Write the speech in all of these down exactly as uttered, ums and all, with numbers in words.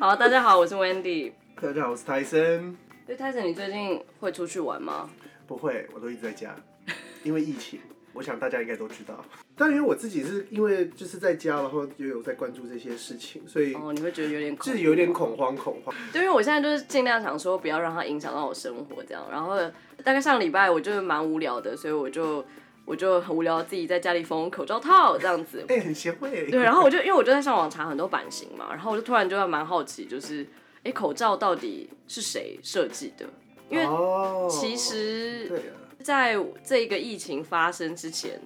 好，大家好，我是 Wendy。大家好，我是 Tyson。对 ，Tyson， 你最近会出去玩吗？不会，我都一直在家，因为疫情。我想大家应该都知道，但因为我自己是因为就是在家，然后就有在关注这些事情，所以哦，你会觉得有点恐，就是有点恐慌恐慌。对，因为我现在就是尽量想说不要让它影响到我生活这样。然后大概上礼拜我就蛮无聊的，所以我就我就很无聊，自己在家里缝口罩套这样子。哎、欸，很贤惠。对，然后我就因为我就在上网查很多版型嘛，然后我就突然就蛮好奇，就是哎、欸，口罩到底是谁设计的？因为其实、哦、对啊。在这个疫情发生之前，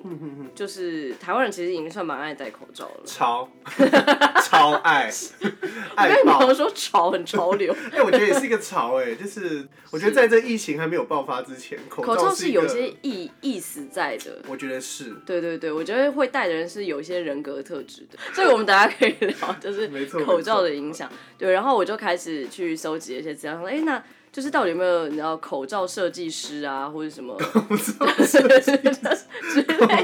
就是台湾人其实已经算蛮爱戴口罩了，超超爱，爱爆。我跟你说潮很潮流，哎、欸，我觉得也是一个潮哎、欸，就是我觉得在这疫情还没有爆发之前，口罩 是, 口罩是有些意意思在的，我觉得是。对对对，我觉得会戴的人是有一些人格特质的，所以我们大家可以聊，就是口罩的影响。对，然后我就开始去搜集一些资料，说，哎、欸，那。就是到底有没有你知道口罩设计师啊，或者什么口罩设计之类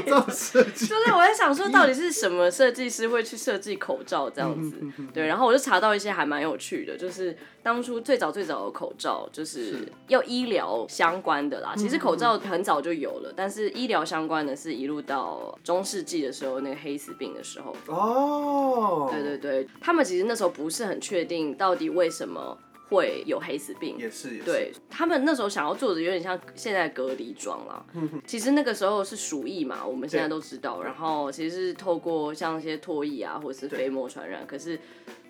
的？就是我在想说，到底是什么设计师会去设计口罩这样子？对，然后我就查到一些还蛮有趣的，就是当初最早最早的口罩，就是要医疗相关的啦。其实口罩很早就有了，但是医疗相关的是一路到中世纪的时候，那个黑死病的时候。哦，对对对，他们其实那时候不是很确定到底为什么。会有黑死病，也是也是，对，他们那时候想要做的有点像现在的隔离装啦。其实那个时候是鼠疫嘛，我们现在都知道。然后其实是透过像一些唾液啊，或者是飞沫传染。可是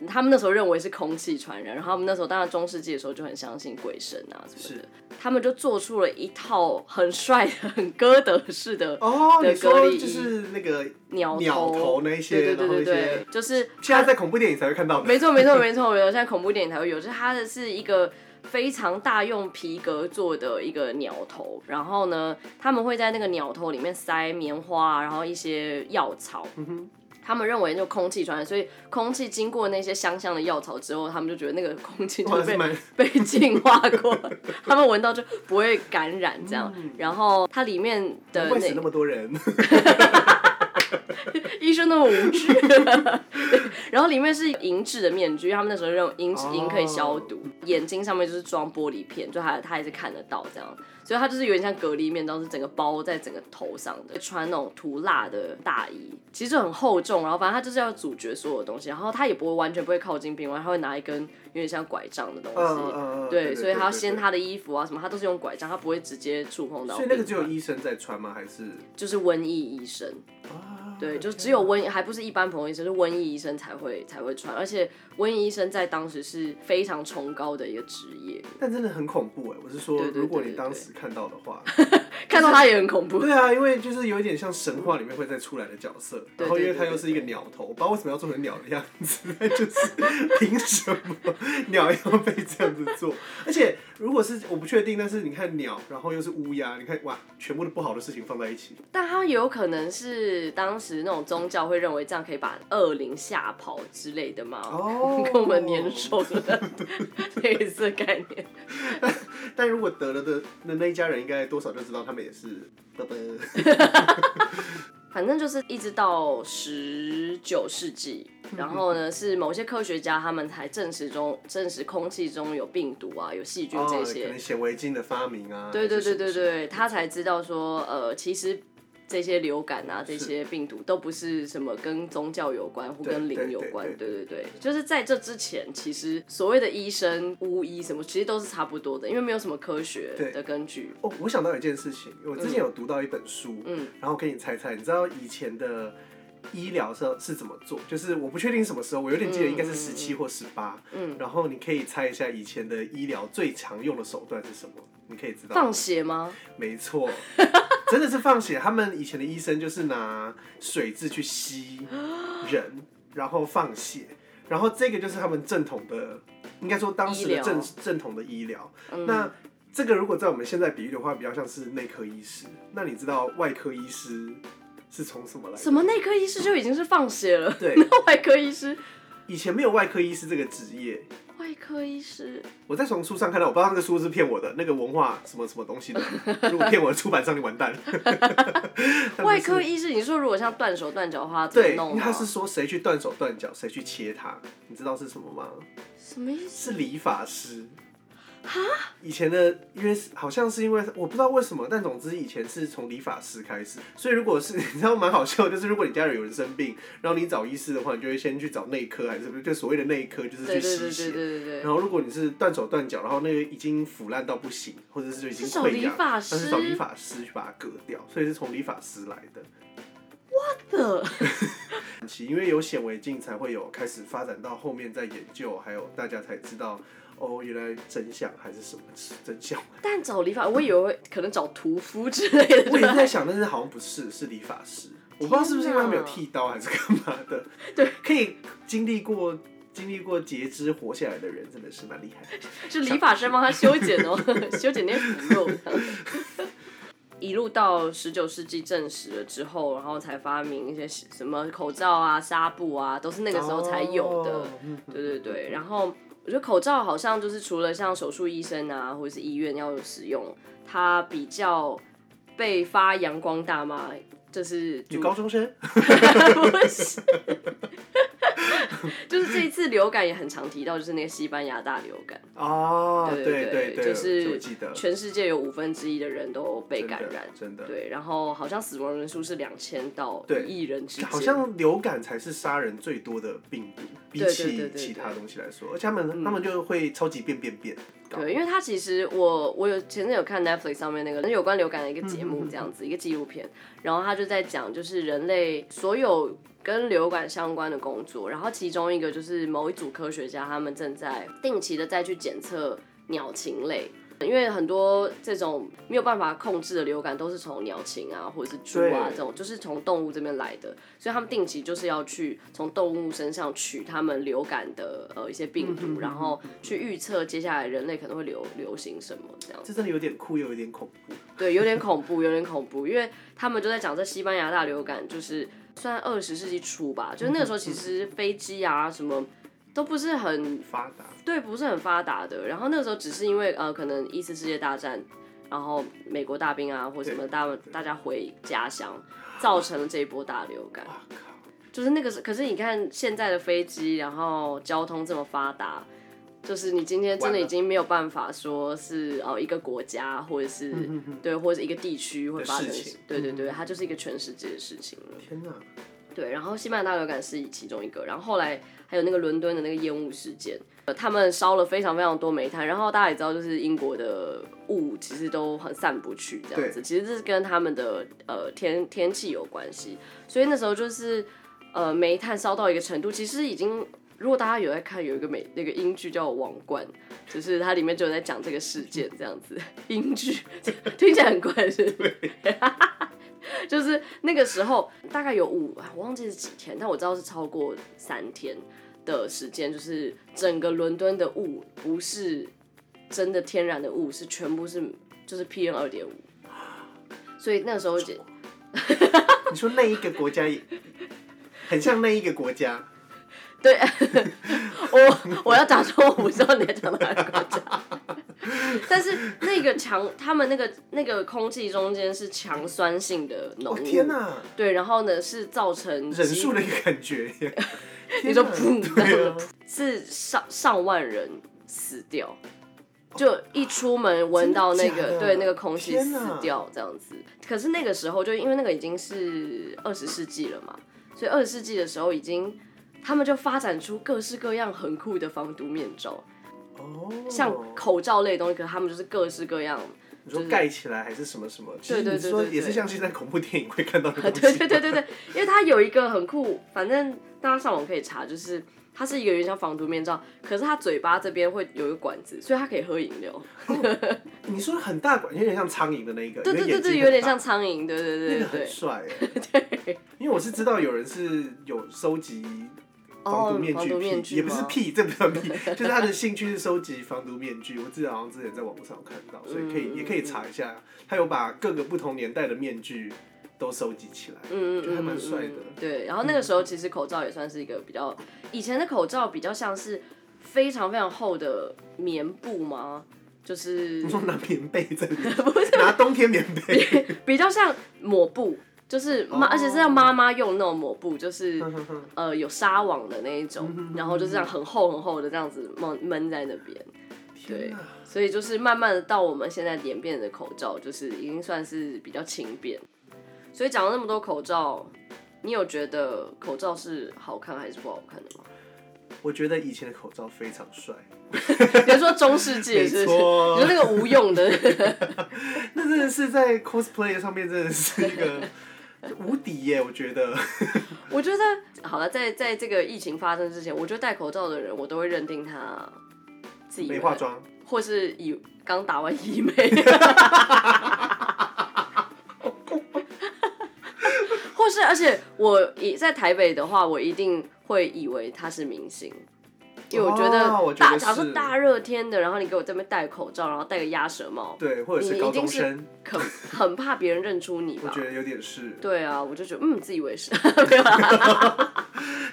他们那时候认为是空气传染。然后他们那时候当然中世纪的时候就很相信鬼神啊什么的。他们就做出了一套很帅的、很哥德式的哦，的隔离衣，就是那个鸟头、鸟头那些，对对对对对，就是现在在恐怖电影才会看到的。没错没错没错，现在恐怖电影才会有，就是他的。是一个非常大用皮革做的一个鸟头，然后呢，他们会在那个鸟头里面塞棉花，然后一些药草。嗯哼，他们认为就空气传染，所以空气经过那些香香的药草之后，他们就觉得那个空气就被被净化过，他们闻到就不会感染这样。嗯、然后它里面的那，为什么那么多人？医生那么无知，然后里面是银质的面具，他们那时候认为银银可以消毒， oh. 眼睛上面就是装玻璃片，就他他还是看得到这样，所以他就是有点像隔离面罩，是整个包在整个头上的，穿那种涂蜡的大衣，其实就很厚重，然后反正他就是要阻绝所有东西，然后他也不会完全不会靠近病患，他会拿一根有点像拐杖的东西， oh, oh, oh, 对， 对， 对， 对， 对， 对，所以他要掀他的衣服啊什么，他都是用拐杖，他不会直接触碰到病患。所以那个只有医生在穿吗？还是就是瘟疫医生？ Oh.对，就只有瘟，还不是一般普通医生，是瘟疫医生才会才会穿，而且瘟疫医生在当时是非常崇高的一个职业。但真的很恐怖哎、欸，我是说对对对对对，如果你当时看到的话，看到他也很恐怖。对啊，因为就是有一点像神话里面会再出来的角色，对对对对对对，然后因为他又是一个鸟头，我不知道为什么要做成鸟的样子，就是凭什么鸟要被这样子做？而且如果是我不确定，但是你看鸟，然后又是乌鸦，你看哇，全部的不好的事情放在一起。但他有可能是当时。那种宗教会认为这样可以把恶灵吓跑之类的嘛？哦、oh. ，跟我们年兽的类似概念。但如果得了的那一家人，应该多少就知道他们也是。嘚嘚反正就是一直到十九世纪，然后呢是某些科学家他们才证实中证实空气中有病毒啊，有细菌这些。哦、可能显微镜的发明啊。对对对对对，他才知道说，呃，其实。这些流感啊，这些病毒都不是什么跟宗教有关或跟灵有关，对对 对， 对， 对， 对，就是在这之前，其实所谓的医生、巫医什么，其实都是差不多的，因为没有什么科学的根据。哦，我想到一件事情，我之前有读到一本书，嗯，然后给你猜猜，你知道以前的医疗是是怎么做？就是我不确定什么时候，我有点记得应该是十七或十八，嗯，然后你可以猜一下以前的医疗最常用的手段是什么？你可以知道放血吗？没错。真的是放血，他们以前的医生就是拿水蛭去吸人，然后放血，然后这个就是他们正统的，应该说当时的 正, 正统的医疗、嗯。那这个如果在我们现在比喻的话，比较像是内科医师。那你知道外科医师是从什么来的？什么内科医师就已经是放血了？对，那外科医师以前没有外科医师这个职业。外科医师。我在从书上看到，我不知道那个书是骗我的，那个文化什么什么东西的。如果骗我的出版商，你完蛋了。外科医师，你说如果像断手断脚的话，怎么弄啊？对，因为他是说谁去断手断脚，谁去切它，你知道是什么吗？什么意思？是理发师。哈？以前的，因为好像是因为我不知道为什么，但总之以前是从理发师开始。所以如果是你知道蛮好笑的，就是如果你家里有人生病，然后你找医师的话，你就会先去找内科，还是就所谓的内科，就是去吸血。对对对对对对。然后如果你是断手断脚，然后那个已经腐烂到不行，或者是就已经溃疡，但是找理发师去把它割掉，所以是从理发师来的。What the？ 因为有显微镜才会有开始发展到后面在研究，还有大家才知道。哦，原来真相还是什么真相？但找理发，我以为可能找屠夫之类的。我也在想，但是好像不是，是理发师。我不知道是不是因为他没有剃刀还是干嘛的。对，可以经历过经历过截肢活下来的人，真的是蛮厉害的。是理发师帮他修剪哦，修剪那些腐肉。一路到十九世纪证实了之后，然后才发明一些什么口罩啊、纱布啊，都是那个时候才有的。哦、对对对，然后。我觉得口罩好像就是除了像手术医生啊，或者是医院要使用，它比较被发扬光大嘛，就是女高中生，不是，就是这一次流感也很常提到，就是那个西班牙大流感哦，对对 对, 對, 對, 對，就是全世界有五分之一的人都被感染，真的，真的对，然后好像死亡人数是两千到一亿人之间，好像流感才是杀人最多的病毒。比起其他东西来说，而且他们、嗯、他们就会超级变变变。对，因为他其实我我有前阵有看 Netflix 上面那个有关流感的一个节目，这样子、嗯、一个纪录片，然后他就在讲就是人类所有跟流感相关的工作，然后其中一个就是某一组科学家他们正在定期的再去检测鸟禽类。因为很多这种没有办法控制的流感都是从鸟禽啊或者是猪啊这种就是从动物这边来的，所以他们定期就是要去从动物身上取他们流感的、呃、一些病毒、嗯、然后去预测接下来人类可能会 流, 流行什么这样。这真的有点酷又有点恐怖。对，有点恐怖有点恐怖因为他们就在讲这西班牙大流感就是算二十世纪初吧，就是那个时候其实飞机啊什么都不是很发达，对，不是很发达的。然后那个时候只是因为呃，可能一次世界大战，然后美国大兵啊或什么大大家回家乡，造成了这一波大流感。就是那个，可是你看现在的飞机，然后交通这么发达，就是你今天真的已经没有办法说是哦、呃、一个国家或者是对或者一个地区会发生的事情，对对对，它就是一个全世界的事情了。天哪！对，然后西班牙大流感是其中一个，然后后来还有那个伦敦的那个烟雾事件，他们烧了非常非常多煤炭，然后大家也知道，就是英国的雾其实都很散不去这样子，其实这是跟他们的、呃、天, 天气有关系，所以那时候就是呃煤炭烧到一个程度，其实已经。如果大家有在看，有一个美那个英剧叫《王冠》，就是它里面就有在讲这个事件这样子。英剧听起来很怪，是不是？就是那个时候大概有五，我忘记是几天，但我知道是超过三天的时间，就是整个伦敦的雾不是真的天然的雾，是全部是就是 P M 二点五，所以那个时候就你说那一个国家也很像那一个国家。对，我我要假装我不知道你在讲哪个国家，但是那个强，他们那个那个空气中间是强酸性的浓雾、哦，天哪！对，然后呢是造成人数的一个感觉，你说噗，对啊，是上上万人死掉。就一出门闻到那个、啊、对那个空气死掉这样子，可是那个时候就因为那个已经是二十世纪了嘛，所以二十世纪的时候已经。他们就发展出各式各样很酷的防毒面罩， oh. 像口罩类的东西，可是他们就是各式各样。你说盖起来还是什么什么？对对对对，也是像现在恐怖电影会看到的东西。对对对对对，因为它有一个很酷，反正大家上网可以查，就是它是一个有点像防毒面罩，可是它嘴巴这边会有一个管子，所以它可以喝饮料。哦、你说很大管，有点像苍蝇的那一个。对对对对，有点像苍蝇，对对对对。那个很帅哎。对。因为我是知道有人是有收集。防毒面 具,、哦、面具也不是屁，这不算屁，就是他的兴趣是收集防毒面具。我记得好像之前在网上看到，所以可以、嗯、也可以查一下，他有把各个不同年代的面具都收集起来，嗯，就还蛮帅的、嗯嗯嗯。对，然后那个时候其实口罩也算是一个比较，以前的口罩比较像是非常非常厚的棉布吗？就是你说拿棉被在里面不是拿冬天棉被比，比较像抹布，就是、oh. 而且是让妈妈用那种抹布，就是呃有纱网的那一种，然后就这样很厚很厚的这样子闷在那边。对，所以就是慢慢的到我们现在演变的口罩，就是已经算是比较轻便。所以讲了那么多口罩，你有觉得口罩是好看还是不好看的吗？我觉得以前的口罩非常帅。比如说中世纪是不是？你说那个无用的，那真的是在 cosplay 上面真的是一个无敌耶！我觉得，我觉得好了，在在这个疫情发生之前，我觉得戴口罩的人，我都会认定他自己没化妆，或是以刚打完医美，或是而且我在台北的话，我一定会以为他是明星。因为我觉得大，哦、觉得假设大热天的，然后你给我这边戴口罩，然后戴个鸭舌帽，对，或者是高中生，很很怕别人认出你吧？我觉得有点是。对啊，我就觉得嗯，自以为是，没有啦。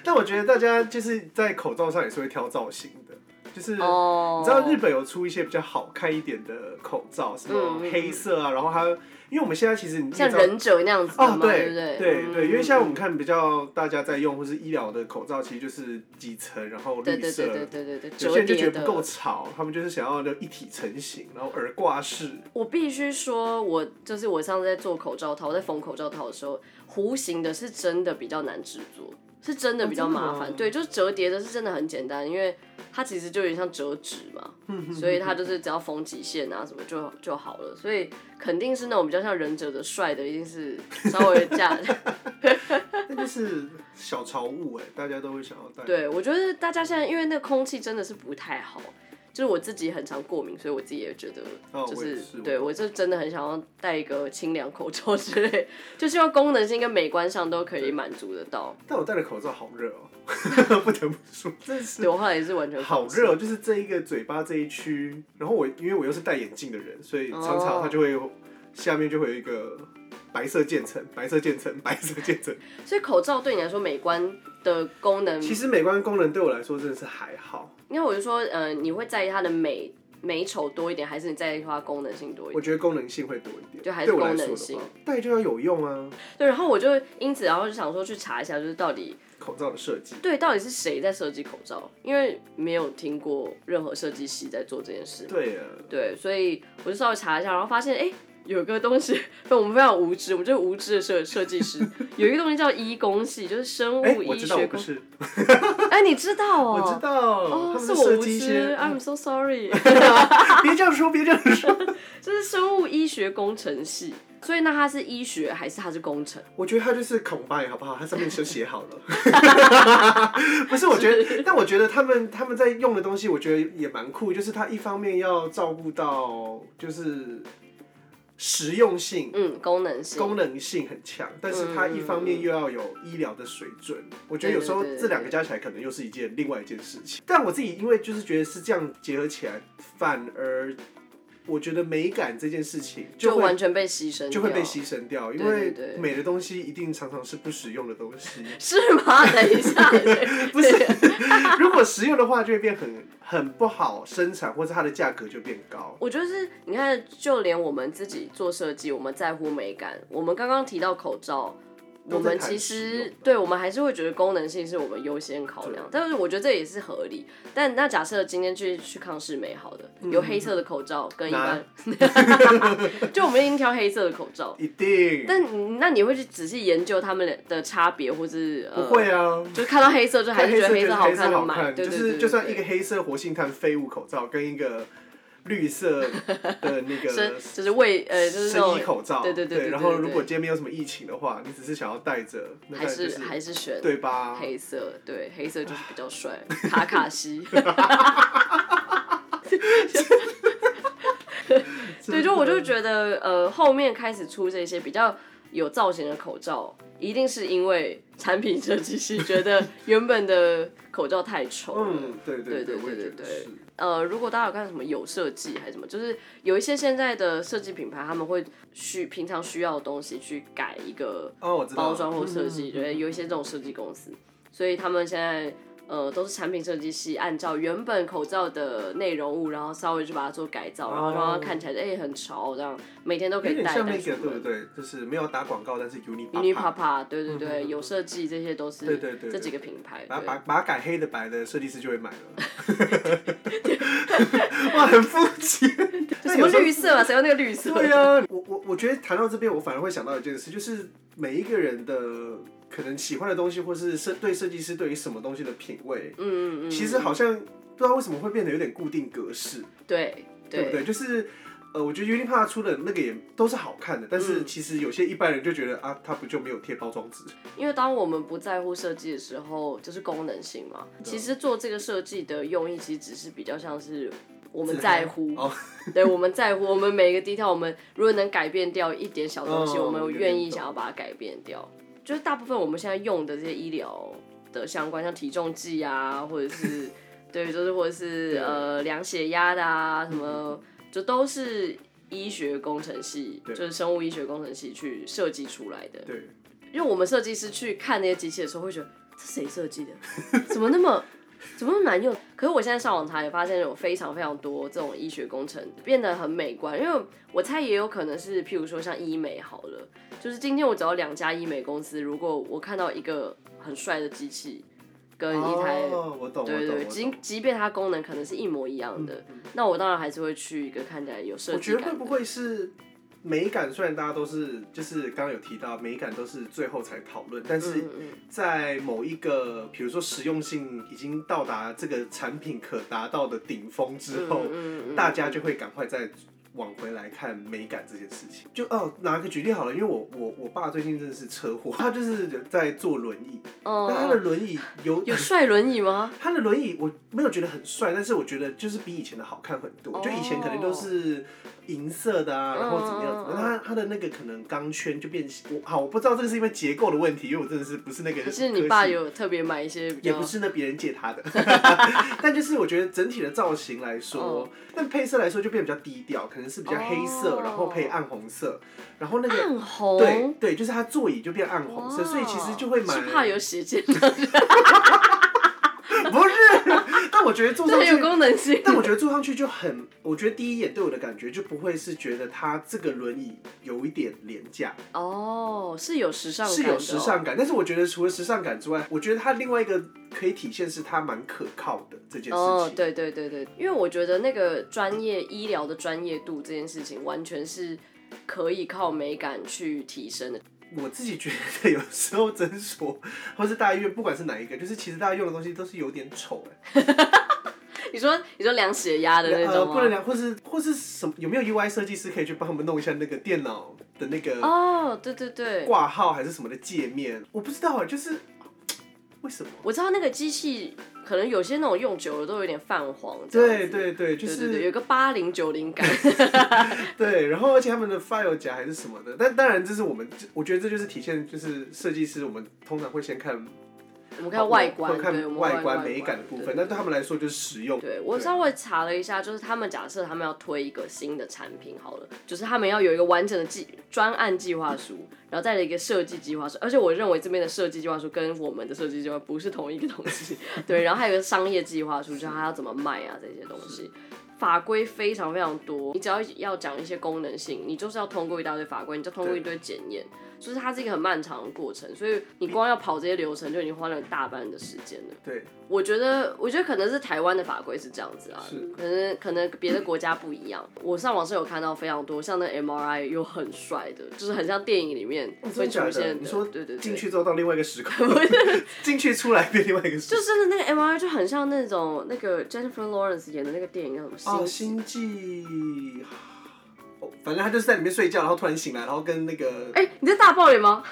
但我觉得大家就是在口罩上也是会挑造型的，就是、oh. 你知道日本有出一些比较好看一点的口罩，什么黑色啊，嗯、然后它。因为我们现在其实你像忍者那样子的嘛，哦、对, 对不对？对对、嗯，因为现在我们看比较大家在用或是医疗的口罩，其实就是几层，然后绿色，对对对对对对对，有些人就觉得不够潮，他们就是想要一体成型，然后耳挂式。我必须说，我就是我上次在做口罩套，在缝口罩套的时候，弧形的是真的比较难制作，是真的比较麻烦。哦、对，就是折叠的是真的很简单，因为它其实就有点像折纸嘛，所以它就是只要缝几线啊什么 就, 就好了，所以肯定是那种比较像忍者的帅的，一定是稍微架那就是小潮物耶，大家都会想要戴。对，我觉得大家现在因为那个空气真的是不太好，就是我自己很常过敏，所以我自己也觉得就是、哦、我对我就真的很想要戴一个清凉口罩之类，就希望功能性跟美观上都可以满足得到。但我戴的口罩好热哦。不得不说，真是对我后来也是完全好热，就是这一个嘴巴这一区，然后我因为我又是戴眼镜的人，所以常常它就会、oh. 下面就会有一个白色渐层，白色渐层，白色渐层。所以口罩对你来说美观的功能，其实美观功能对我来说真的是还好。因为我就说，呃，你会在意它的美美丑多一点，还是你在意它功能性多一点？我觉得功能性会多一点，就还是功能性，戴就要有用啊。对，然后我就因此然后就想说去查一下，就是到底。口罩的设计，对，到底是谁在设计口罩？因为没有听过任何设计系在做这件事。对啊，对，所以我就稍微查一下，然后发现，哎，有个东西，我们非常无知，我们就是无知的设设计师。有一个东西叫医工系，就是生物医学工。哎，你知道哦？我知道，哦，是我无知 ，I'm so sorry。别这样说，别这样说，这是生物医学工程系。所以那它是医学还是它是工程？我觉得它就是 combine 好不好？它上面就写好了。不是，我觉得，但我觉得他们他们在用的东西，我觉得也蛮酷。就是它一方面要照顾到就是实用性，嗯，功能性，功能性很强，但是它一方面又要有医疗的水准。嗯、我觉得有时候这两个加起来可能又是一件另外一件事情。但我自己因为就是觉得是这样结合起来，反而。我觉得美感这件事情 就, 就完全被牺牲掉，就会被牺牲掉，因为美的东西一定常常是不实用的东西。是吗？等一下，不是，如果实用的话，就会变很很不好生产，或者它的价格就变高。我觉得是，你看，就连我们自己做设计，我们在乎美感。我们刚刚提到口罩，我们其实对我们还是会觉得功能性是我们优先考量，但是我觉得这也是合理。但那假设今天去去康是美好的，有黑色的口罩跟一般，就我们一定挑黑色的口罩，一定。但那你会去仔细研究他们的差别，或是不会啊？就看到黑色就还是觉得黑色好看，买就是就算一个黑色活性炭废物口罩跟一个。绿色的那个就是卫呃就是生衣口罩，对对 对, 對, 對, 對, 對。然后如果今天没有什么疫情的话，你只是想要戴着，还是、就是、还是选对吧？黑色，对，黑色就是比较帅，卡卡西。对，就我就觉得呃，后面开始出这些比较有造型的口罩，一定是因为产品设计师觉得原本的口罩太丑了。嗯，对对对对对对对。呃，如果大家有看什么有设计还是什么，就是有一些现在的设计品牌，他们会需平常需要的东西去改一个包装或设计，对、哦，有一些这种设计公司，所以他们现在呃都是产品设计系按照原本口罩的内容物，然后稍微就把它做改造，然后让它看起来哎、欸、很潮这样，每天都可以戴。有点像那个对不对？就是没有打广告，但是 UNIPAPA 对对对，嗯、有设计这些都是对对对这几个品牌。把把把改黑的白的设计师就会买了。哇，很肤浅。什么绿色啊？谁要那个绿色？对啊，我我我觉得谈到这边，我反而会想到一件事，就是每一个人的可能喜欢的东西，或是对设计师对于什么东西的品味，嗯嗯嗯，其实好像不知道为什么会变得有点固定格式，对对不对？就是呃，我觉得 UNIPAPA 出的那个也都是好看的，但是其实有些一般人就觉得啊，它不就没有贴包装纸？因为当我们不在乎设计的时候，就是功能性嘛。其实做这个设计的用意，其实只是比较像是。我们在乎，哦、对，我们在乎，我们每一个detail，我们如果能改变掉一点小东西，哦、我们愿意想要把它改变掉。就是大部分我们现在用的这些医疗的相关，像体重计啊，或者是对，就是或者是呃量血压的啊，什么，就都是医学工程系，就是生物医学工程系去设计出来的。对，因为我们设计师去看那些机器的时候，会觉得这谁设计的？怎么那么？怎么那么难用？可是我现在上网查也发现有非常非常多这种医学工程变得很美观，因为我猜也有可能是，譬如说像医美好了，就是今天我找两家医美公司，如果我看到一个很帅的机器跟一台，哦、我懂，对对对，即即便它功能可能是一模一样的，嗯嗯、那我当然还是会去一个看起来有设计感的。我觉得会不会是美感？虽然大家都是就是刚刚有提到美感都是最后才讨论，但是在某一个比如说实用性已经到达这个产品可达到的顶峰之后，嗯嗯嗯、大家就会赶快再往回来看美感这件事情。就哦，拿个举例好了，因为我我我爸最近真的是车祸，他就是在坐轮椅，哦、但他的轮椅有有帅轮椅吗？他的轮椅我没有觉得很帅，但是我觉得就是比以前的好看很多。哦、就以前可能都是。银色的啊，然后怎么样？然后它它的那个可能钢圈就变我好，我不知道这个是因为结构的问题，因为我真的是不是那个。可是你爸有特别买一些比较？也不是那别人借他的，但就是我觉得整体的造型来说，哦、但配色来说就变比较低调，可能是比较黑色，哦、然后配暗红色，然后那个暗红对对，就是它座椅就变暗红色，所以其实就会买。是怕有血溅。不是，但我觉得坐上去有功能性，但我觉得坐上去就很，我觉得第一眼对我的感觉就不会是觉得它这个轮椅有一点廉价哦，是有时尚感的、哦，是有时尚感。但是我觉得除了时尚感之外，我觉得它另外一个可以体现是它蛮可靠的这件事情。哦，对对对对，因为我觉得那个专业医疗的专业度这件事情，完全是可以靠美感去提升的。我自己觉得有时候诊所或是大医院，不管是哪一个，就是其实大家用的东西都是有点丑哎、欸。你说你说量血压的那种吗？呃、不能量，或是或是什么？有没有 U I 设计师可以去帮我们弄一下那个电脑的那个？哦，对对对。挂号还是什么的界面？我不知道哎、欸，就是为什么？我知道那个机器。可能有些那种用久了都有点泛黄，对对对，就是對對對有一个八零九零感，对，然后而且他们的 file 夹还是什么的，但当然这是我们，我觉得这就是体现，就是设计师我们通常会先看，我们看外观，看外观美感的部分，那 對, 對, 對, 对他们来说就是实用。对我稍微查了一下，就是他们假设他们要推一个新的产品好了，就是他们要有一个完整的专案计划书。然后再来一个设计计划书，而且我认为这边的设计计划书跟我们的设计计划不是同一个东西，对。然后还有一个商业计划书，就是它要怎么卖啊这些东西。法规非常非常多，你只要要讲一些功能性，你就是要通过一大堆法规，你就通过一堆检验，所以它是一个很漫长的过程，所以你光要跑这些流程就已经花了大半的时间了。对，我觉得，我觉得可能是台湾的法规是这样子啊，可能可能别的国家不一样。我上网是有看到非常多，像那 M R I 又很帅的，就是很像电影里面会出现的。哦、真的假的？你说对对对，进去之后到另外一个时空，进去出来变另外一个时空，就真的那个 M R I 就很像那种那个 Jennifer Lawrence 演的那个电影叫什么？哦，星际，哦，反正他就是在里面睡觉，然后突然醒来，然后跟那个……哎、欸，你在大爆脸吗？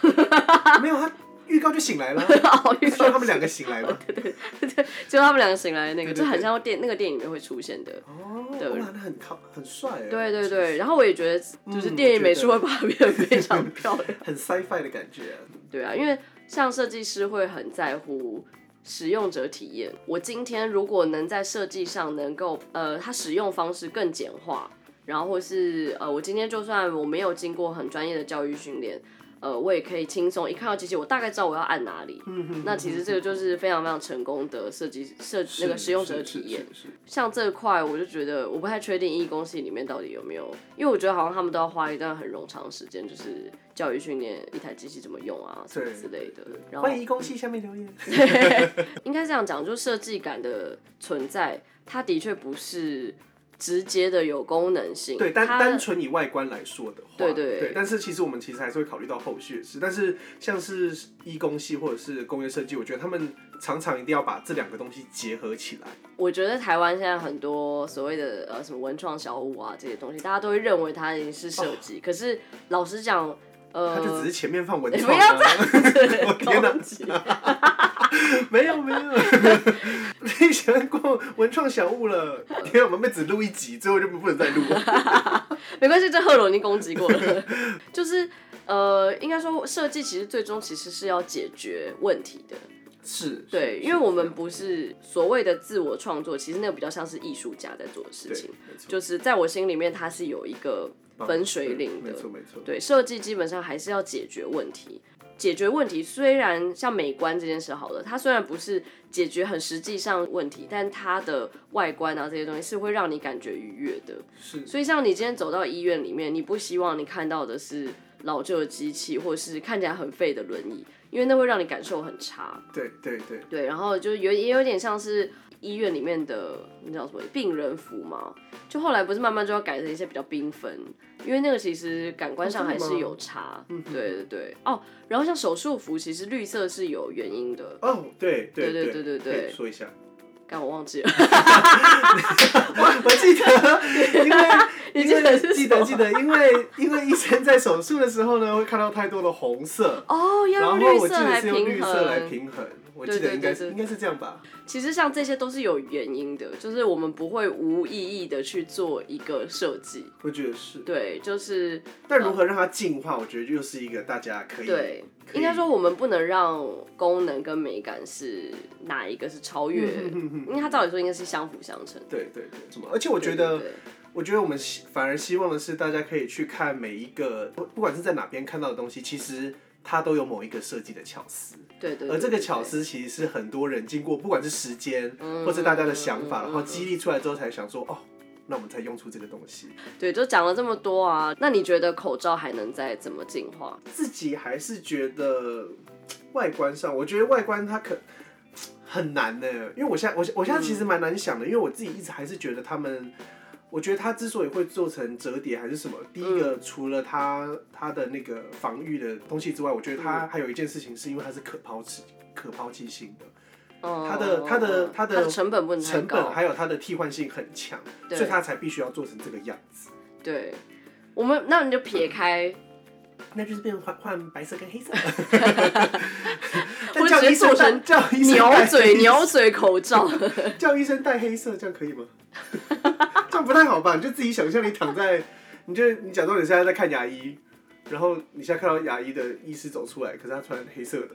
没有，他预告就醒来了。哦，预告他们两个醒来了。对对对，就他们两个醒来的那个，對對對就很像电那个电影里面会出现的。哦，对，哇，那很靠很帅哎。对对对，然后我也觉得，就是电影美术会把它变得非常漂亮，很 sci-fi 的感觉、啊。对啊，因为像设计师会很在乎。使用者体验，我今天如果能在设计上能够，呃，它使用方式更简化，然后或是呃，我今天就算我没有经过很专业的教育训练，呃，我也可以轻松一看到机器，我大概知道我要按哪里。嗯哼。那其实这个就是非常非常成功的设计设那个使用者体验。像这块，我就觉得我不太确定义工系里面到底有没有，因为我觉得好像他们都要花一段很冗长的时间，就是教育训练一台机器怎么用啊，什么之类的。然后欢迎义工系下面留言。对，应该这样讲，就是设计感的存在，它的确不是直接的有功能性，对，但单纯以外观来说的话，对 对, 对，但是其实我们其实还是会考虑到后续的事。但是像是医工系或者是工业设计，我觉得他们常常一定要把这两个东西结合起来。我觉得台湾现在很多所谓的呃什么文创小物啊这些东西，大家都会认为它已经是设计，哦、可是老实讲，呃，它就只是前面放文创、啊，不要这样子，攻击。没有没有，你喜欢逛文创小物了？天啊，我们被只录一集，最后就不能再录了。没关系，这贺龙已经攻击过了。就是呃，应该说设计其实最终其实是要解决问题的。是对，因为我们不是所谓的自我创作，其实那个比较像是艺术家在做的事情。就是在我心里面，它是有一个分水岭的。没错没错。对，设计基本上还是要解决问题。解决问题虽然像美观这件事好了，它虽然不是解决很实际上问题，但它的外观啊这些东西是会让你感觉愉悦的。是，所以像你今天走到医院里面，你不希望你看到的是老旧的机器，或是看起来很废的轮椅，因为那会让你感受很差。对对对对，然后就有也有点像是医院里面的那叫什么病人服嘛，就后来不是慢慢就要改成一些比较缤纷，因为那个其实感官上还是有差。哦、对对对，哦，然后像手术服，其实绿色是有原因的。哦，对对对对对对，说一下。干，我忘记了。我, 我记得，因为。你记得是记得记得，因为因为医生在手术的时候呢，会看到太多的红色哦，要用绿色来平衡。然后我记得是用绿色来平衡，我记得应该是应该是这样吧。其实像这些都是有原因的，就是我们不会无意义的去做一个设计。我觉得是。对，就是。但如何让它进化，我觉得就是一个大家可以。对，应该说我们不能让功能跟美感是哪一个是超越，因为它照理说应该是相辅相成。对对对，什么？而且我觉得。我觉得我们反而希望的是，大家可以去看每一个，不管是在哪边看到的东西，其实它都有某一个设计的巧思。对 对, 對。而这个巧思其实是很多人经过，不管是时间、嗯、或是大家的想法，嗯、然后激励出来之后才想说，哦，那我们才用出这个东西。对，就讲了这么多啊，那你觉得口罩还能再怎么进化？自己还是觉得外观上，我觉得外观它可很难呢，因为我现在 我, 我现在其实蛮难想的，因为我自己一直还是觉得他们。我觉得它之所以会做成折叠还是什么，第一个除了它它的那个防御的东西之外，我觉得它还有一件事情是因为它是可抛弃可抛弃性的，它的它的它的成本不能太高，成本还有它的替换性很强，所以它才必须要做成这个样子。对，我们那你就撇开。那就是变换换白色跟黑色，但叫医生戴叫医生鸟嘴鸟嘴口罩，叫医生戴黑色，这样可以吗？这样不太好吧？你就自己想象你躺在，你就你假装你现在在看牙医，然后你现在看到牙医的医师走出来，可是他穿黑色的，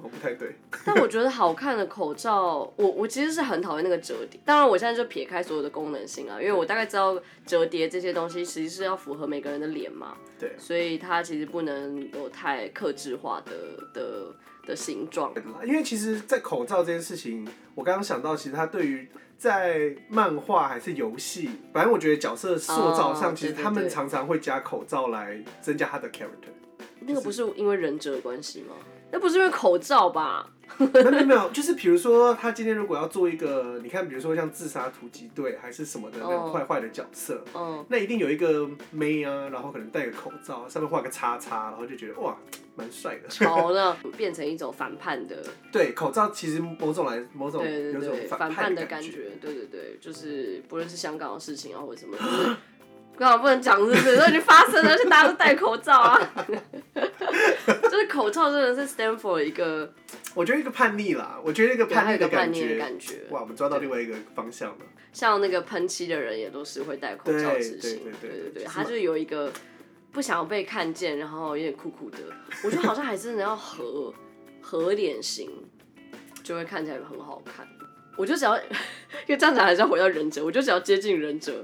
哦，不太对。但我觉得好看的口罩，我我其实是很讨厌那个折叠。当然，我现在就撇开所有的功能性啊，因为我大概知道折叠这些东西其实是要符合每个人的脸嘛。对。所以它其实不能有太客制化的的的形状。因为其实，在口罩这件事情，我刚刚想到，其实它对于在漫画还是游戏，反正我觉得角色塑造上，哦、其实他们常常会加口罩来增加他的 character。那个不是因为忍者的关系吗？那不是因为口罩吧？没有没有，就是比如说他今天如果要做一个，你看，比如说像自杀突击队还是什么的那种坏坏的角色， oh. Oh. 那一定有一个妹啊，然后可能戴个口罩，上面画个叉叉，然后就觉得哇，蛮帅的。潮呢，变成一种反叛的。对，口罩其实某种来某种有种反叛的感觉。对对对，就是不论是香港的事情啊，或者什么。就是刚不能讲，是不是都已经发生了？就大家都戴口罩啊，就是口罩真的是 stand for 一个，我觉得一个叛逆啦，我觉得一个叛逆的感觉，感覺哇，我们抓到另外一个方向了。像那个喷漆的人也都是会戴口罩执行，对对对 对, 對, 對, 對他就有一个不想要被看见，然后有点酷酷的，我觉得好像还真的要合合脸型，就会看起来很好看。我就只要，因为这样子还是要回到忍者，我就只要接近忍者。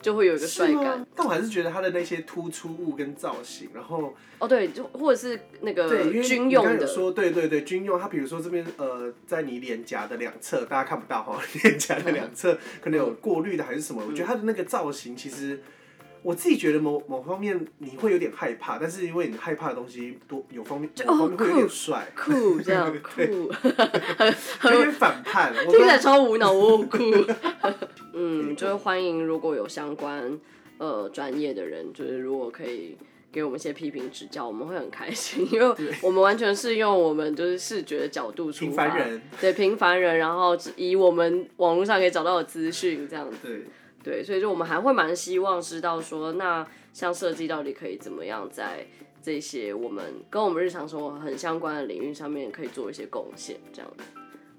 就会有一个帅感。但我还是觉得他的那些突出物跟造型，然后哦对，就或者是那个军用的。对，因为你刚刚有说，对对对，军用。他比如说这边呃，在你脸颊的两侧，大家看不到哈，脸颊的两侧可能有过滤的还是什么。嗯、我觉得他的那个造型，其实我自己觉得某某方面你会有点害怕，但是因为你害怕的东西多，有方面某方面会有点帅，哦、酷, 酷这样酷，有点反叛，听起来超无脑，我酷。嗯，就是欢迎如果有相关呃专业的人，就是如果可以给我们一些批评指教，我们会很开心，因为我们完全是用我们就是视觉的角度出发，平凡人，对平凡人，然后以我们网络上可以找到的资讯这样子，对对，所以就我们还会蛮希望知道说，那像设计到底可以怎么样在这些我们跟我们日常生活很相关的领域上面可以做一些贡献这样子。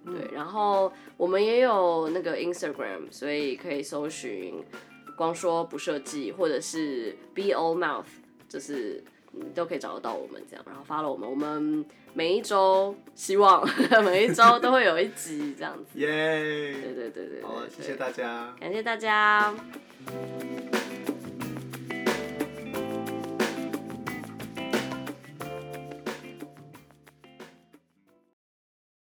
对，然后我们也有那个 Instagram， 所以可以搜寻“光说不设计”或者是 “Be All Mouth”， 就是你都可以找得到我们这样。然后 follow 我们，我们每一周希望每一周都会有一集这样子。耶！对对对对对，好，谢谢大家，感谢大家。